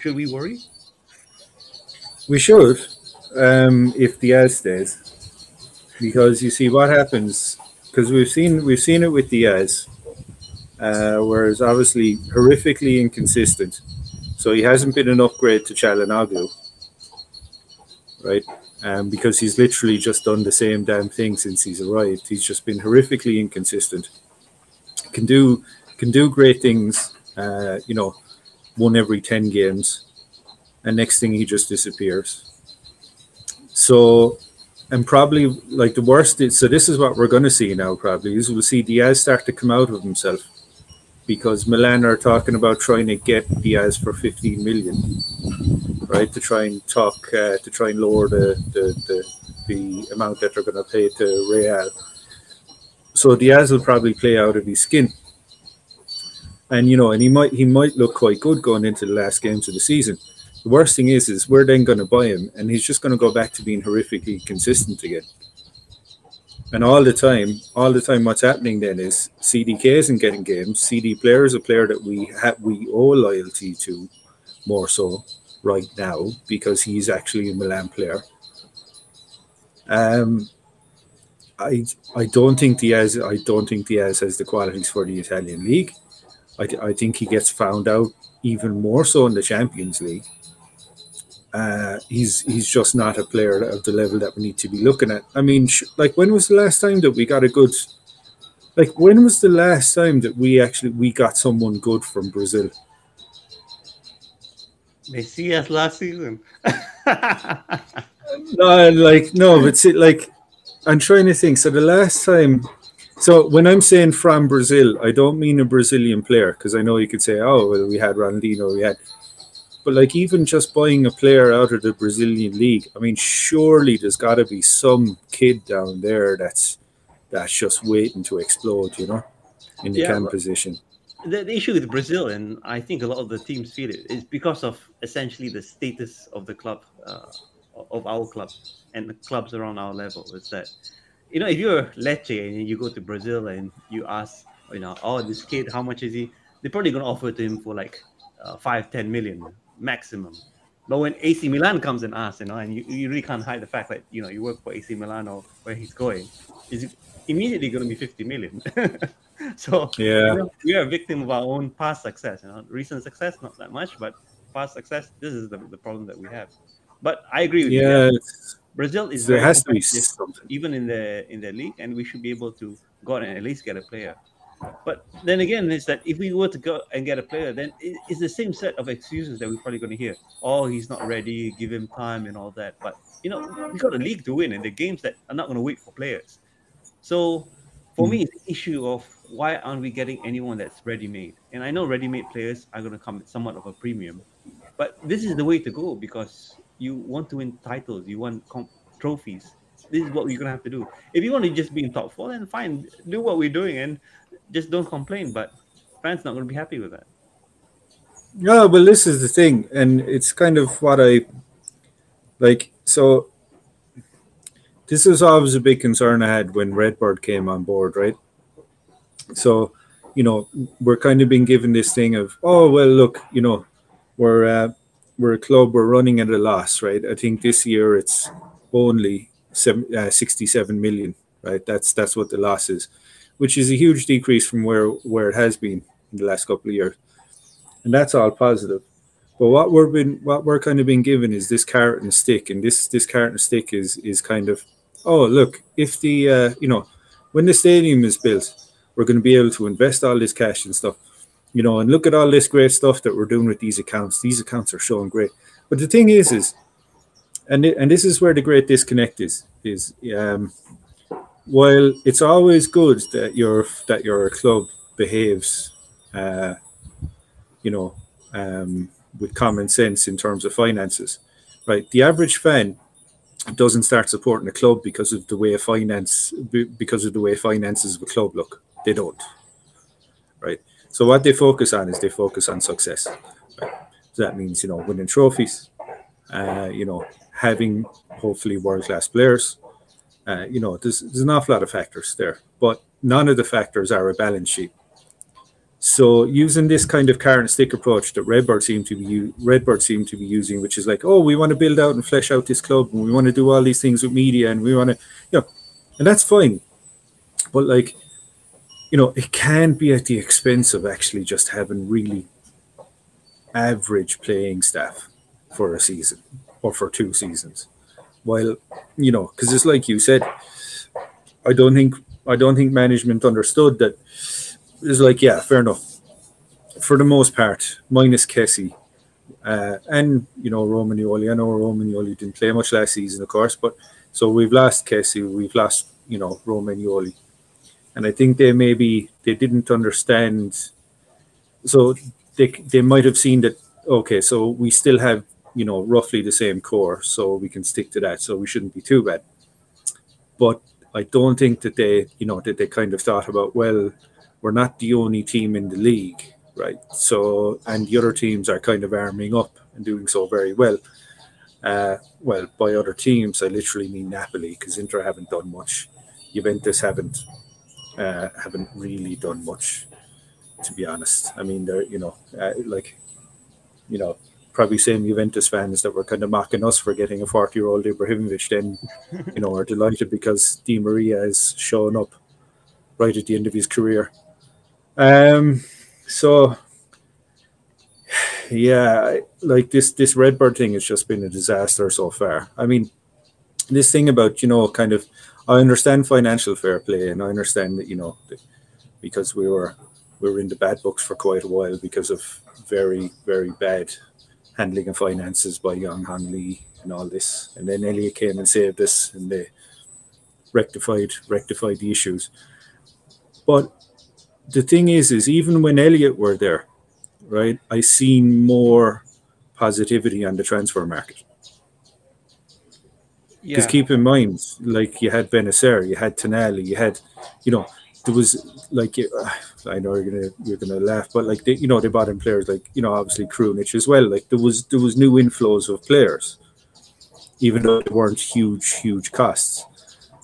Should we worry? We should, if Diaz stays, because you see what happens. Because we've seen it with Diaz, whereas obviously horrifically inconsistent. So he hasn't been an upgrade to Çalhanoğlu, right? Because he's literally just done the same damn thing since he's arrived. He's just been horrifically inconsistent. Can do great things, you know, won every 10 games. And next thing, he just disappears. So, and probably like the worst is, so this is what we're going to see now, probably, is we'll see Diaz start to come out of himself, because Milan are talking about trying to get Diaz for 15 million, right? To try and talk, to try and lower the amount that they're going to pay to Real. So Diaz will probably play out of his skin. And, you know, and he might look quite good going into the last games of the season. The worst thing is we're then going to buy him, and he's just going to go back to being horrifically consistent again. And all the time, what's happening then is CDK isn't getting games. CD player is a player that we owe loyalty to more so right now, because he's actually a Milan player. I don't think Diaz has the qualities for the Italian league. I think he gets found out even more so in the Champions League. He's just not a player of the level that we need to be looking at. I mean, like, when was the last time that we got a good, like, when was the last time that we got someone good from Brazil? Messias last season. I'm trying to think. So the last time, so when I'm saying from Brazil, I don't mean a Brazilian player, because I know you could say, oh, well, we had Ronaldinho, but like, even just buying a player out of the Brazilian league, I mean, surely there's got to be some kid down there that's just waiting to explode, you know, in the camp position. The issue with Brazil, and I think a lot of the teams feel it, is because of essentially the status of the club, of our club, and the clubs around our level, is that, you know, if you're Lecce and you go to Brazil and you ask, you know, oh, this kid, how much is he? They're probably going to offer to him for like 5-10 million maximum. But when AC Milan comes and asks, you know, and you really can't hide the fact that, you know, you work for AC Milan or where he's going, is immediately going to be 50 million. So yeah, we are a victim of our own past success. You know, recent success, not that much, but past success, this is the problem that we have. But I agree with you. Brazil is there has to be something, even in the league, and we should be able to go and at least get a player. But then again, it's that if we were to go and get a player, then it's the same set of excuses that we're probably going to hear. Oh, he's not ready, give him time and all that. But, you know, we've got a league to win and the games that are not going to wait for players. So for me, it's the issue of why aren't we getting anyone that's ready-made? And I know ready-made players are going to come at somewhat of a premium. But this is the way to go because you want to win titles, you want trophies. This is what you're going to have to do. If you want to just be in top four, then fine, do what we're doing and just don't complain, but fans not going to be happy with that. No, but this is the thing, and it's kind of what I like. So this was always a big concern I had when RedBird came on board, right? So, you know, we're kind of being given this thing of, oh, well, look, you know, we're a club, we're running at a loss, right? I think this year it's only 67 million, right? That's what the loss is, which is a huge decrease from where it has been in the last couple of years, and that's all positive. But what we're kind of being given is this carrot and stick, and this carrot and stick is kind of, oh look, if the you know, when the stadium is built, we're going to be able to invest all this cash and stuff, you know, and look at all this great stuff that we're doing with these accounts. These accounts are showing great, but the thing is, and this is where the great disconnect is. While it's always good that your club behaves, with common sense in terms of finances, right? The average fan doesn't start supporting a club because of the way finances of a club look. They don't, right? So what they focus on is success. Right? So that means, you know, winning trophies, having hopefully world-class players. There's an awful lot of factors there, but none of the factors are a balance sheet. So using this kind of carrot and stick approach that Redbird seem to be using, which is like, oh, we want to build out and flesh out this club, and we want to do all these things with media, and we want to, you know, and that's fine. But like, you know, it can be at the expense of actually just having really average playing staff for a season or for two seasons. Well, you know, because it's like you said, I don't think management understood that. It's like, yeah, fair enough. For the most part, minus Kessie, and you know, Romagnoli. I know Romagnoli didn't play much last season, of course, but so we've lost Kessie, we've lost, you know, Romagnoli, and I think they didn't understand. So they might have seen that. Okay, so we still have, you know, roughly the same core, so we can stick to that, so we shouldn't be too bad. But I don't think that they kind of thought about, well, we're not the only team in the league, right? So, and the other teams are kind of arming up and doing so very well. Well, by other teams, I literally mean Napoli, because Inter haven't done much. Juventus haven't really done much, to be honest. I mean, they're, you know, probably same Juventus fans that were kind of mocking us for getting a 40-year-old Ibrahimovic then, you know, are delighted because Di Maria is showing up right at the end of his career. So, yeah, like this Redbird thing has just been a disaster so far. I mean, this thing about, you know, kind of, I understand financial fair play, and I understand that, you know, because we were in the bad books for quite a while because of very, very bad handling of finances by Yang Hong Lee and all this, and then Elliot came and saved us, and they rectified the issues. But the thing is even when Elliot were there, right, I seen more positivity on the transfer market. Because keep in mind, like, you had Bennacer, you had Tonali, you had, you know, there was like, I know you're gonna laugh, but like they bought in players like, you know, obviously Krunic as well. Like there was new inflows of players, even though they weren't huge costs.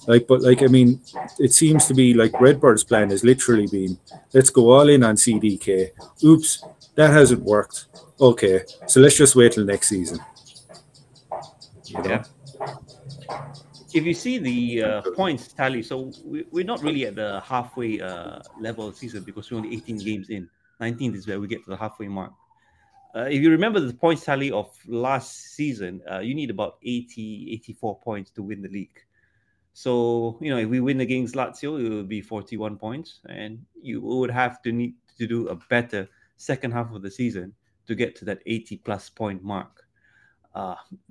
Like, but like, I mean, it seems to be like Redbird's plan has literally been, let's go all in on CDK. Oops, that hasn't worked. Okay, so let's just wait till next season. Yeah. If you see the points tally, so we're not really at the halfway level of the season because we're only 18 games in. 19 is where we get to the halfway mark. If you remember the points tally of last season, you need about 80, 84 points to win the league. So, you know, if we win against Lazio, it will be 41 points. And you would have to need to do a better second half of the season to get to that 80-plus point mark.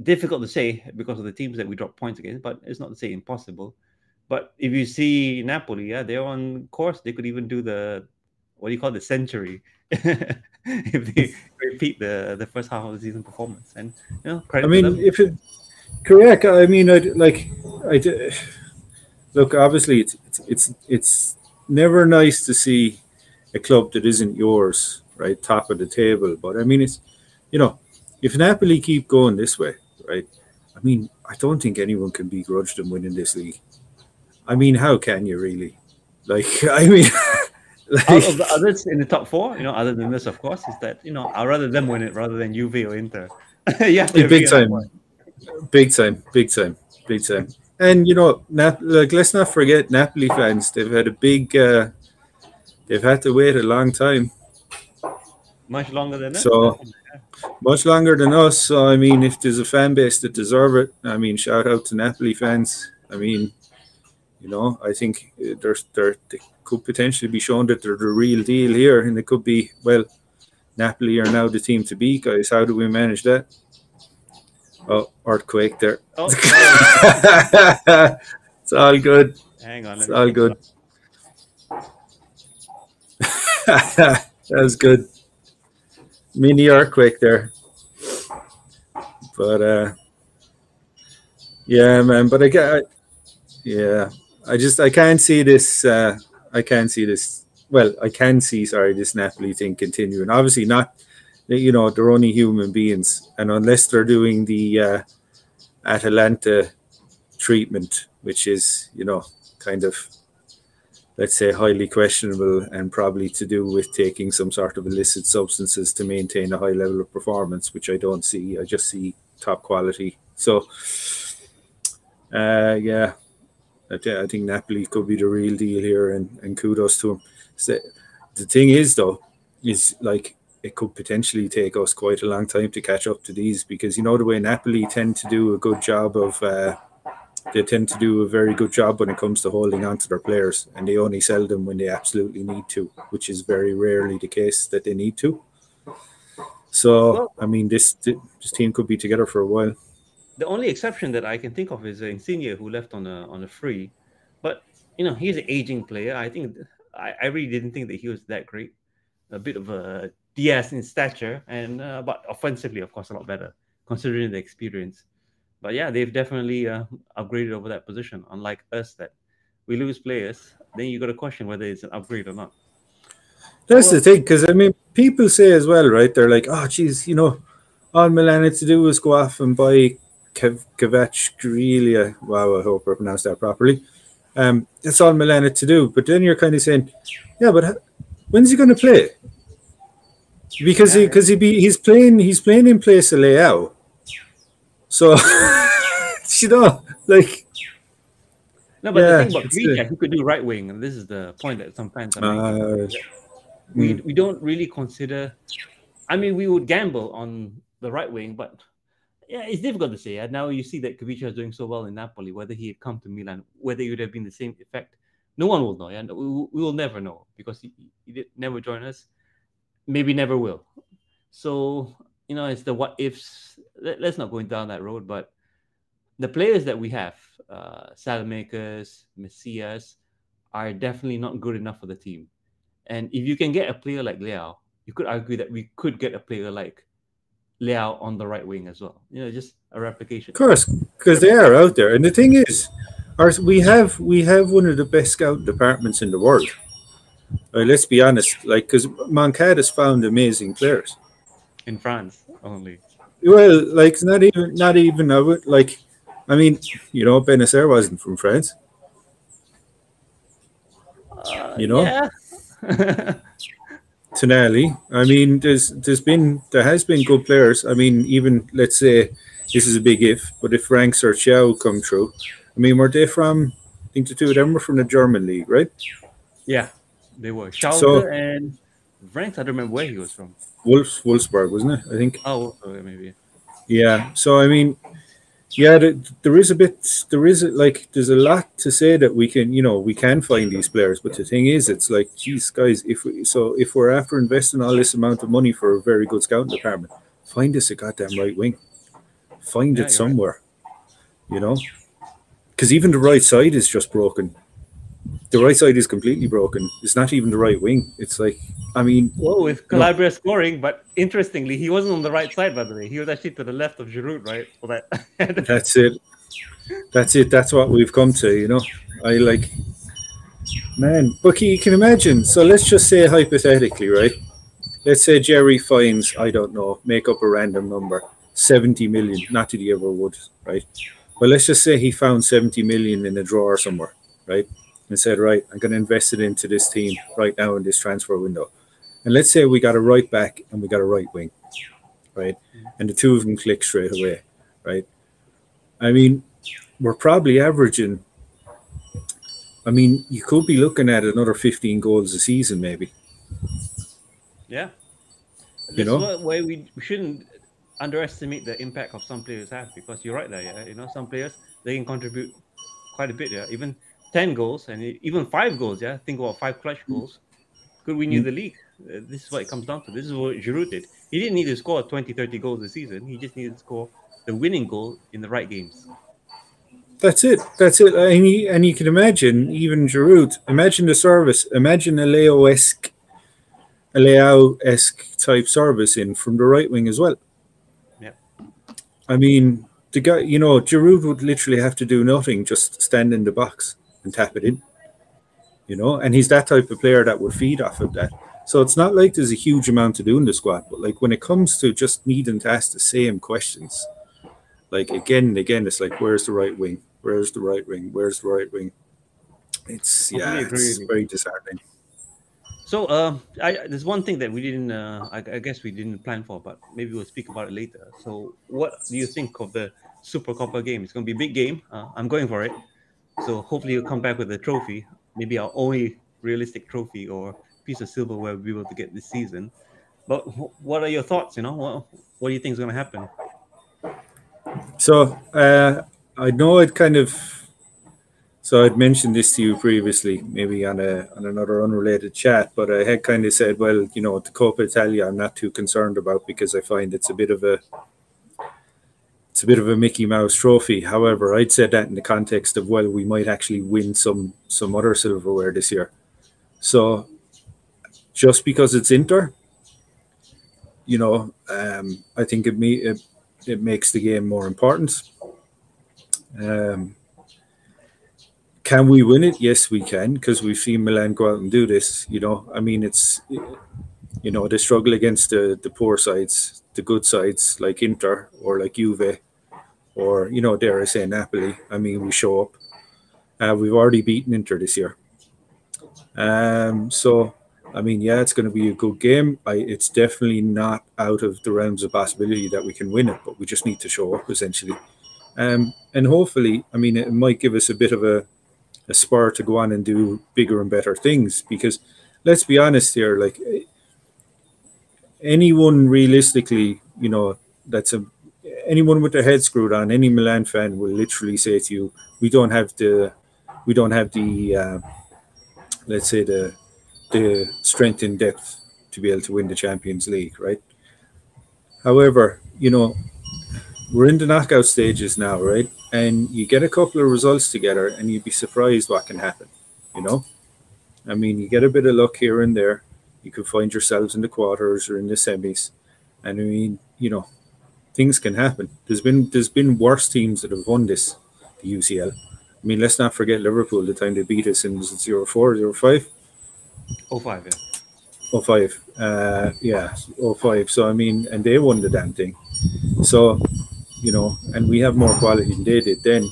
Difficult to say because of the teams that we drop points against, but it's not to say impossible. But if you see Napoli, yeah, they're on course. They could even do the, what do you call, the century if they repeat the first half of the season performance. And, you know, credit to them. If it... Correct. I mean, look, obviously, it's never nice to see a club that isn't yours, right, top of the table. But I mean, it's, you know, if Napoli keep going this way, right? I mean, I don't think anyone can begrudge them winning this league. I mean, how can you really? Like, I mean, like, out of the others in the top four, you know, other than this, of course, is that, you know, I'd rather them win it rather than Juve or Inter. Yeah, big time. Big time. And, you know, let's not forget Napoli fans. They've had a big, they've had to wait a long time. Much longer than us. So, much longer than us. So, I mean, if there's a fan base that deserve it, I mean, shout out to Napoli fans. I mean, you know, I think they could potentially be shown that they're the real deal here. And it could be, well, Napoli are now the team to beat, guys. How do we manage that? Oh, earthquake there. Oh, no. It's all good. Hang on. It's all good. That was good. Mini earthquake there. But, yeah, man. But I can't see this. I can't see this. Well, I can see, sorry, this Napoli thing continuing. Obviously not. You know, they're only human beings, and unless they're doing the Atalanta treatment, which is, you know, kind of, let's say, highly questionable and probably to do with taking some sort of illicit substances to maintain a high level of performance, which I don't see. I just see top quality. So, yeah, I think Napoli could be the real deal here, and kudos to him. So, the thing is, though, is like, it could potentially take us quite a long time to catch up to these because, you know, the way Napoli tend to do a good job of, they tend to do a very good job when it comes to holding on to their players, and they only sell them when they absolutely need to, which is very rarely the case that they need to. So, I mean, this team could be together for a while. The only exception that I can think of is Insigne, who left on a free, but, you know, he's an aging player. I think I really didn't think that he was that great. A bit of a Diaz in stature, and but offensively, of course, a lot better considering the experience. But yeah, they've definitely upgraded over that position. Unlike us, that we lose players, then you got to question whether it's an upgrade or not. That's the thing, because I mean, people say as well, right? They're like, "Oh, geez, you know, all Milan had to do was go off and buy Kvaratskhelia." Wow, I hope I pronounced that properly. That's all Milan had to do. But then you're kind of saying, "Yeah, but when's he going to play?" Because he's playing in place of Leao, so you know, like, no. But yeah, the thing about Kjær, he could do right wing, and this is the point that some fans are making. We don't really consider. I mean, we would gamble on the right wing, but yeah, it's difficult to say. Yeah? Now you see that Kvaratskhelia is doing so well in Napoli. Whether he had come to Milan, whether it would have been the same effect, no one will know. Yeah, we will never know because he did never join us. Maybe never will. So, you know, it's the what ifs. Let's not go down that road, but the players that we have, Salmakers, Messias, are definitely not good enough for the team. And if you can get a player like Leao, you could argue that we could get a player like Leao on the right wing as well. You know, just a replication. Of course, because they are out there. And the thing is, we have one of the best scout departments in the world. Let's be honest, like, because Moncada's found amazing players in France only. Well, like, not even I would, like, I mean, you know, Bennacer wasn't from France. You know, yeah. Tonali. I mean, there has been good players. I mean, even let's say this is a big if, but if Ranks or Chao come through, I mean, were they from, I think the two of them were from the German league, right? Yeah, they were. Chao and Ranks, I don't remember where he was from. Wolfsburg, wasn't it? I think. Oh, maybe. Yeah. So, I mean, yeah, there is a bit, there's a lot to say that we can, you know, we can find these players. But the thing is, it's like, geez, guys, if we're after investing all this amount of money for a very good scouting department, find us a goddamn right wing. Find it somewhere, right. You know? Because even the right side is just broken. The right side is completely broken. It's not even the right wing. It's like, I mean... Whoa, with Calabria scoring, but interestingly, he wasn't on the right side, by the way. He was actually to the left of Giroud, right? That's it. That's it. That's what we've come to, you know? Man, Bucky, you can imagine. So let's just say hypothetically, right? Let's say Jerry finds, I don't know, make up a random number, 70 million. Not that he ever would, right? But let's just say he found 70 million in a drawer somewhere, right? And said, right, I'm going to invest it into this team right now in this transfer window. And let's say we got a right back and we got a right wing, right? And the two of them click straight away, right? I mean, we're probably averaging, I mean, you could be looking at another 15 goals a season maybe. Yeah. You know? That's why we shouldn't underestimate the impact of some players have, because you're right there, yeah? You know, some players, they can contribute quite a bit, yeah? Even 10 goals and even 5 goals, yeah? Think about 5 clutch goals. Could win you the league. This is what it comes down to. This is what Giroud did. He didn't need to score 20, 30 goals this season. He just needed to score the winning goal in the right games. That's it. That's it. And you can imagine, even Giroud, imagine the service. Imagine a Leao-esque type service in from the right wing as well. Yeah. I mean, the guy, you know, Giroud would literally have to do nothing, just stand in the box and tap it in, you know, and he's that type of player that would feed off of that. So it's not like there's a huge amount to do in the squad, but like when it comes to just needing to ask the same questions, like again and again, it's like, where's the right wing? Where's the right wing? Where's the right wing? It's, yeah, it's very disheartening. So there's one thing that we didn't, I guess we didn't plan for, but maybe we'll speak about it later. So what do you think of the Super Copa game? It's going to be a big game. I'm going for it. So hopefully you'll come back with a trophy, maybe our only realistic trophy or piece of silverware we'll be able to get this season. But what are your thoughts, you know? What do you think is going to happen? So I know I'd kind of... So I'd mentioned this to you previously, maybe on another unrelated chat, but I had kind of said, well, you know, the Coppa Italia I'm not too concerned about because I find it's a bit of a... It's a bit of a Mickey Mouse trophy. However, I'd said that in the context of, well, we might actually win some other silverware this year. So just because it's Inter, you know, I think it makes the game more important. Can we win it? Yes, we can, because we've seen Milan go out and do this. You know, I mean, it's, you know, they struggle against the poor sides, the good sides like Inter or like Juve. Or, you know, dare I say Napoli. I mean, we show up. We've already beaten Inter this year. So, I mean, yeah, it's going to be a good game. It's definitely not out of the realms of possibility that we can win it, but we just need to show up, essentially. And hopefully, I mean, it might give us a bit of a spur to go on and do bigger and better things. Because, let's be honest here, like, anyone realistically, you know, that's a... Anyone with their head screwed on, any Milan fan will literally say to you, let's say the strength in depth to be able to win the Champions League, right? However, you know, we're in the knockout stages now, right? And you get a couple of results together and you'd be surprised what can happen, you know? I mean, you get a bit of luck here and there. You could find yourselves in the quarters or in the semis. And I mean, you know, things can happen. There's been worse teams that have won this, the UCL. I mean, let's not forget Liverpool, the time they beat us in, was it 0-4, 0-5? 0-5, yeah. 0-5, yeah, 0-5. So, I mean, and they won the damn thing. So, you know, and we have more quality than they did then.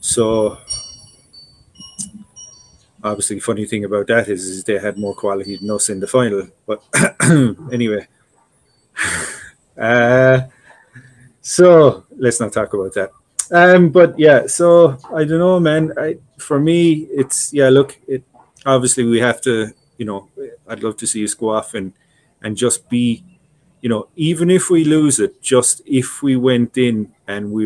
So, obviously, funny thing about that is they had more quality than us in the final. But anyway... So let's not talk about that. But yeah, so I don't know, man. For me, it's, yeah, look, it obviously we have to, you know, I'd love to see us go off and just be, you know, even if we lose it, just if we went in and we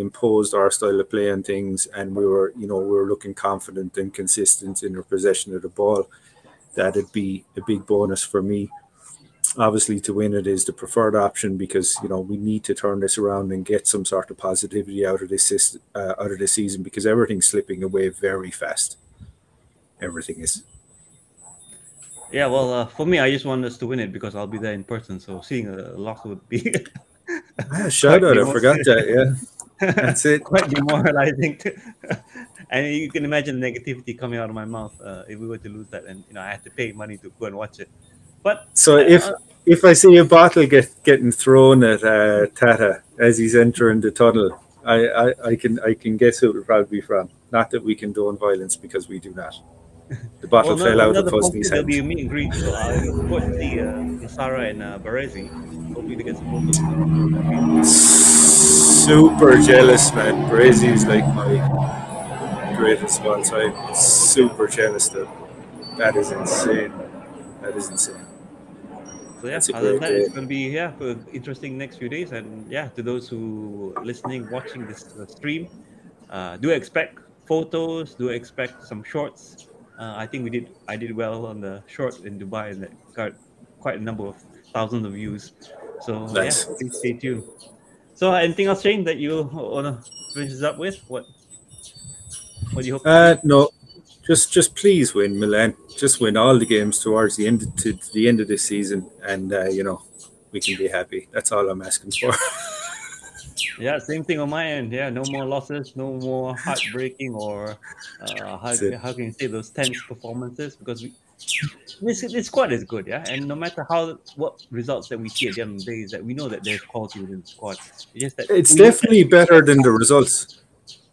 imposed our style of play on things and we were, you know, we were looking confident and consistent in our possession of the ball, that'd be a big bonus for me. Obviously, to win it is the preferred option because, you know, we need to turn this around and get some sort of positivity out of this season, because everything's slipping away very fast. Everything is. Yeah, well, for me, I just want us to win it because I'll be there in person. So seeing a loss would be... shout out, I forgot that, yeah. That's it. Quite demoralizing too. And you can imagine negativity coming out of my mouth if we were to lose that. And, you know, I had to pay money to go and watch it. But so if I see a bottle getting thrown at Tata as he's entering the tunnel, I can guess who it'll probably be from. Not that we condone violence, because we do not. The bottle fell out of Hosni's hand. There'll be a meet and greet. So I'll put the Sara and Baresi. Hopefully they get some photos. Super jealous, man. Baresi is like my greatest one. So I'm super jealous. That is insane. That is insane. So yeah, other than that, it's going to be interesting next few days. And yeah, to those who are listening, watching this stream, do expect photos, do expect some shorts. I think I did well on the short in Dubai, and that got quite a number of thousands of views. So nice. Yeah, please stay tuned. So anything else, Shane, that you want to finish this up with? What do you hope? No. Just please win, Milan. Just win all the games towards the end to the end of this season, and you know, we can be happy. That's all I'm asking for. Yeah, same thing on my end. Yeah, no more losses, no more heartbreaking or how can you say those tense performances? Because this squad is good, yeah. And no matter what results that we see at the end of the day, is that we know that there's quality within the squad. It's just that it's definitely better than the results.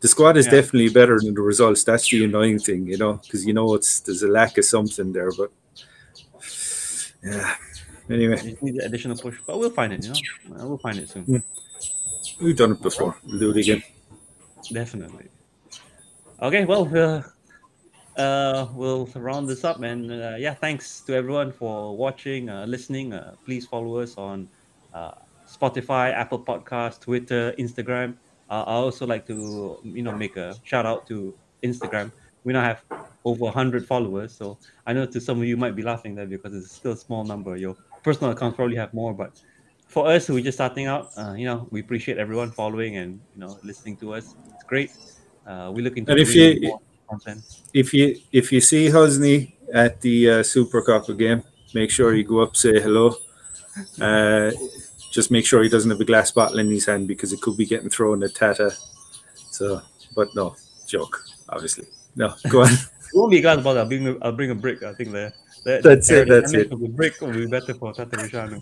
The squad is definitely better than the results. That's the annoying thing, you know, because, you know, there's a lack of something there. But, yeah, anyway. It needs an additional push, but we'll find it, you know. We'll find it soon. Mm. We've done it before. We'll do it again. Definitely. Okay, well, we'll round this up. And, yeah, thanks to everyone for watching, listening. Please follow us on Spotify, Apple Podcasts, Twitter, Instagram. I also like to, you know, make a shout out to Instagram. We now have over 100 followers, so I know to some of you might be laughing there because it's still a small number. Your personal accounts probably have more, but for us who are just starting out, you know, we appreciate everyone following and, you know, listening to us. It's great. We're looking to do more content. If you see Hosni at the Super Cup game, make sure you go up, say hello. Just make sure he doesn't have a glass bottle in his hand because it could be getting thrown at Tata. So, but no, joke, obviously. No, go on. It won't be a glass bottle. I'll bring a brick. I think that's it. The brick will be better for Tătărușanu.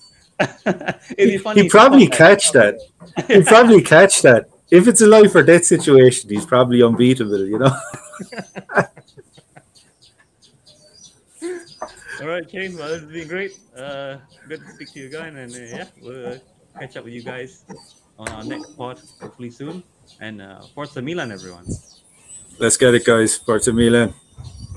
He'd probably catch that. He'd probably catch that. If it's a life or death situation, he's probably unbeatable, you know. All right, Shane. Well, it's been great. Good to speak to you again, and yeah, we'll catch up with you guys on our next pod, hopefully soon. And Forza Milan, everyone. Let's get it, guys. Forza Milan.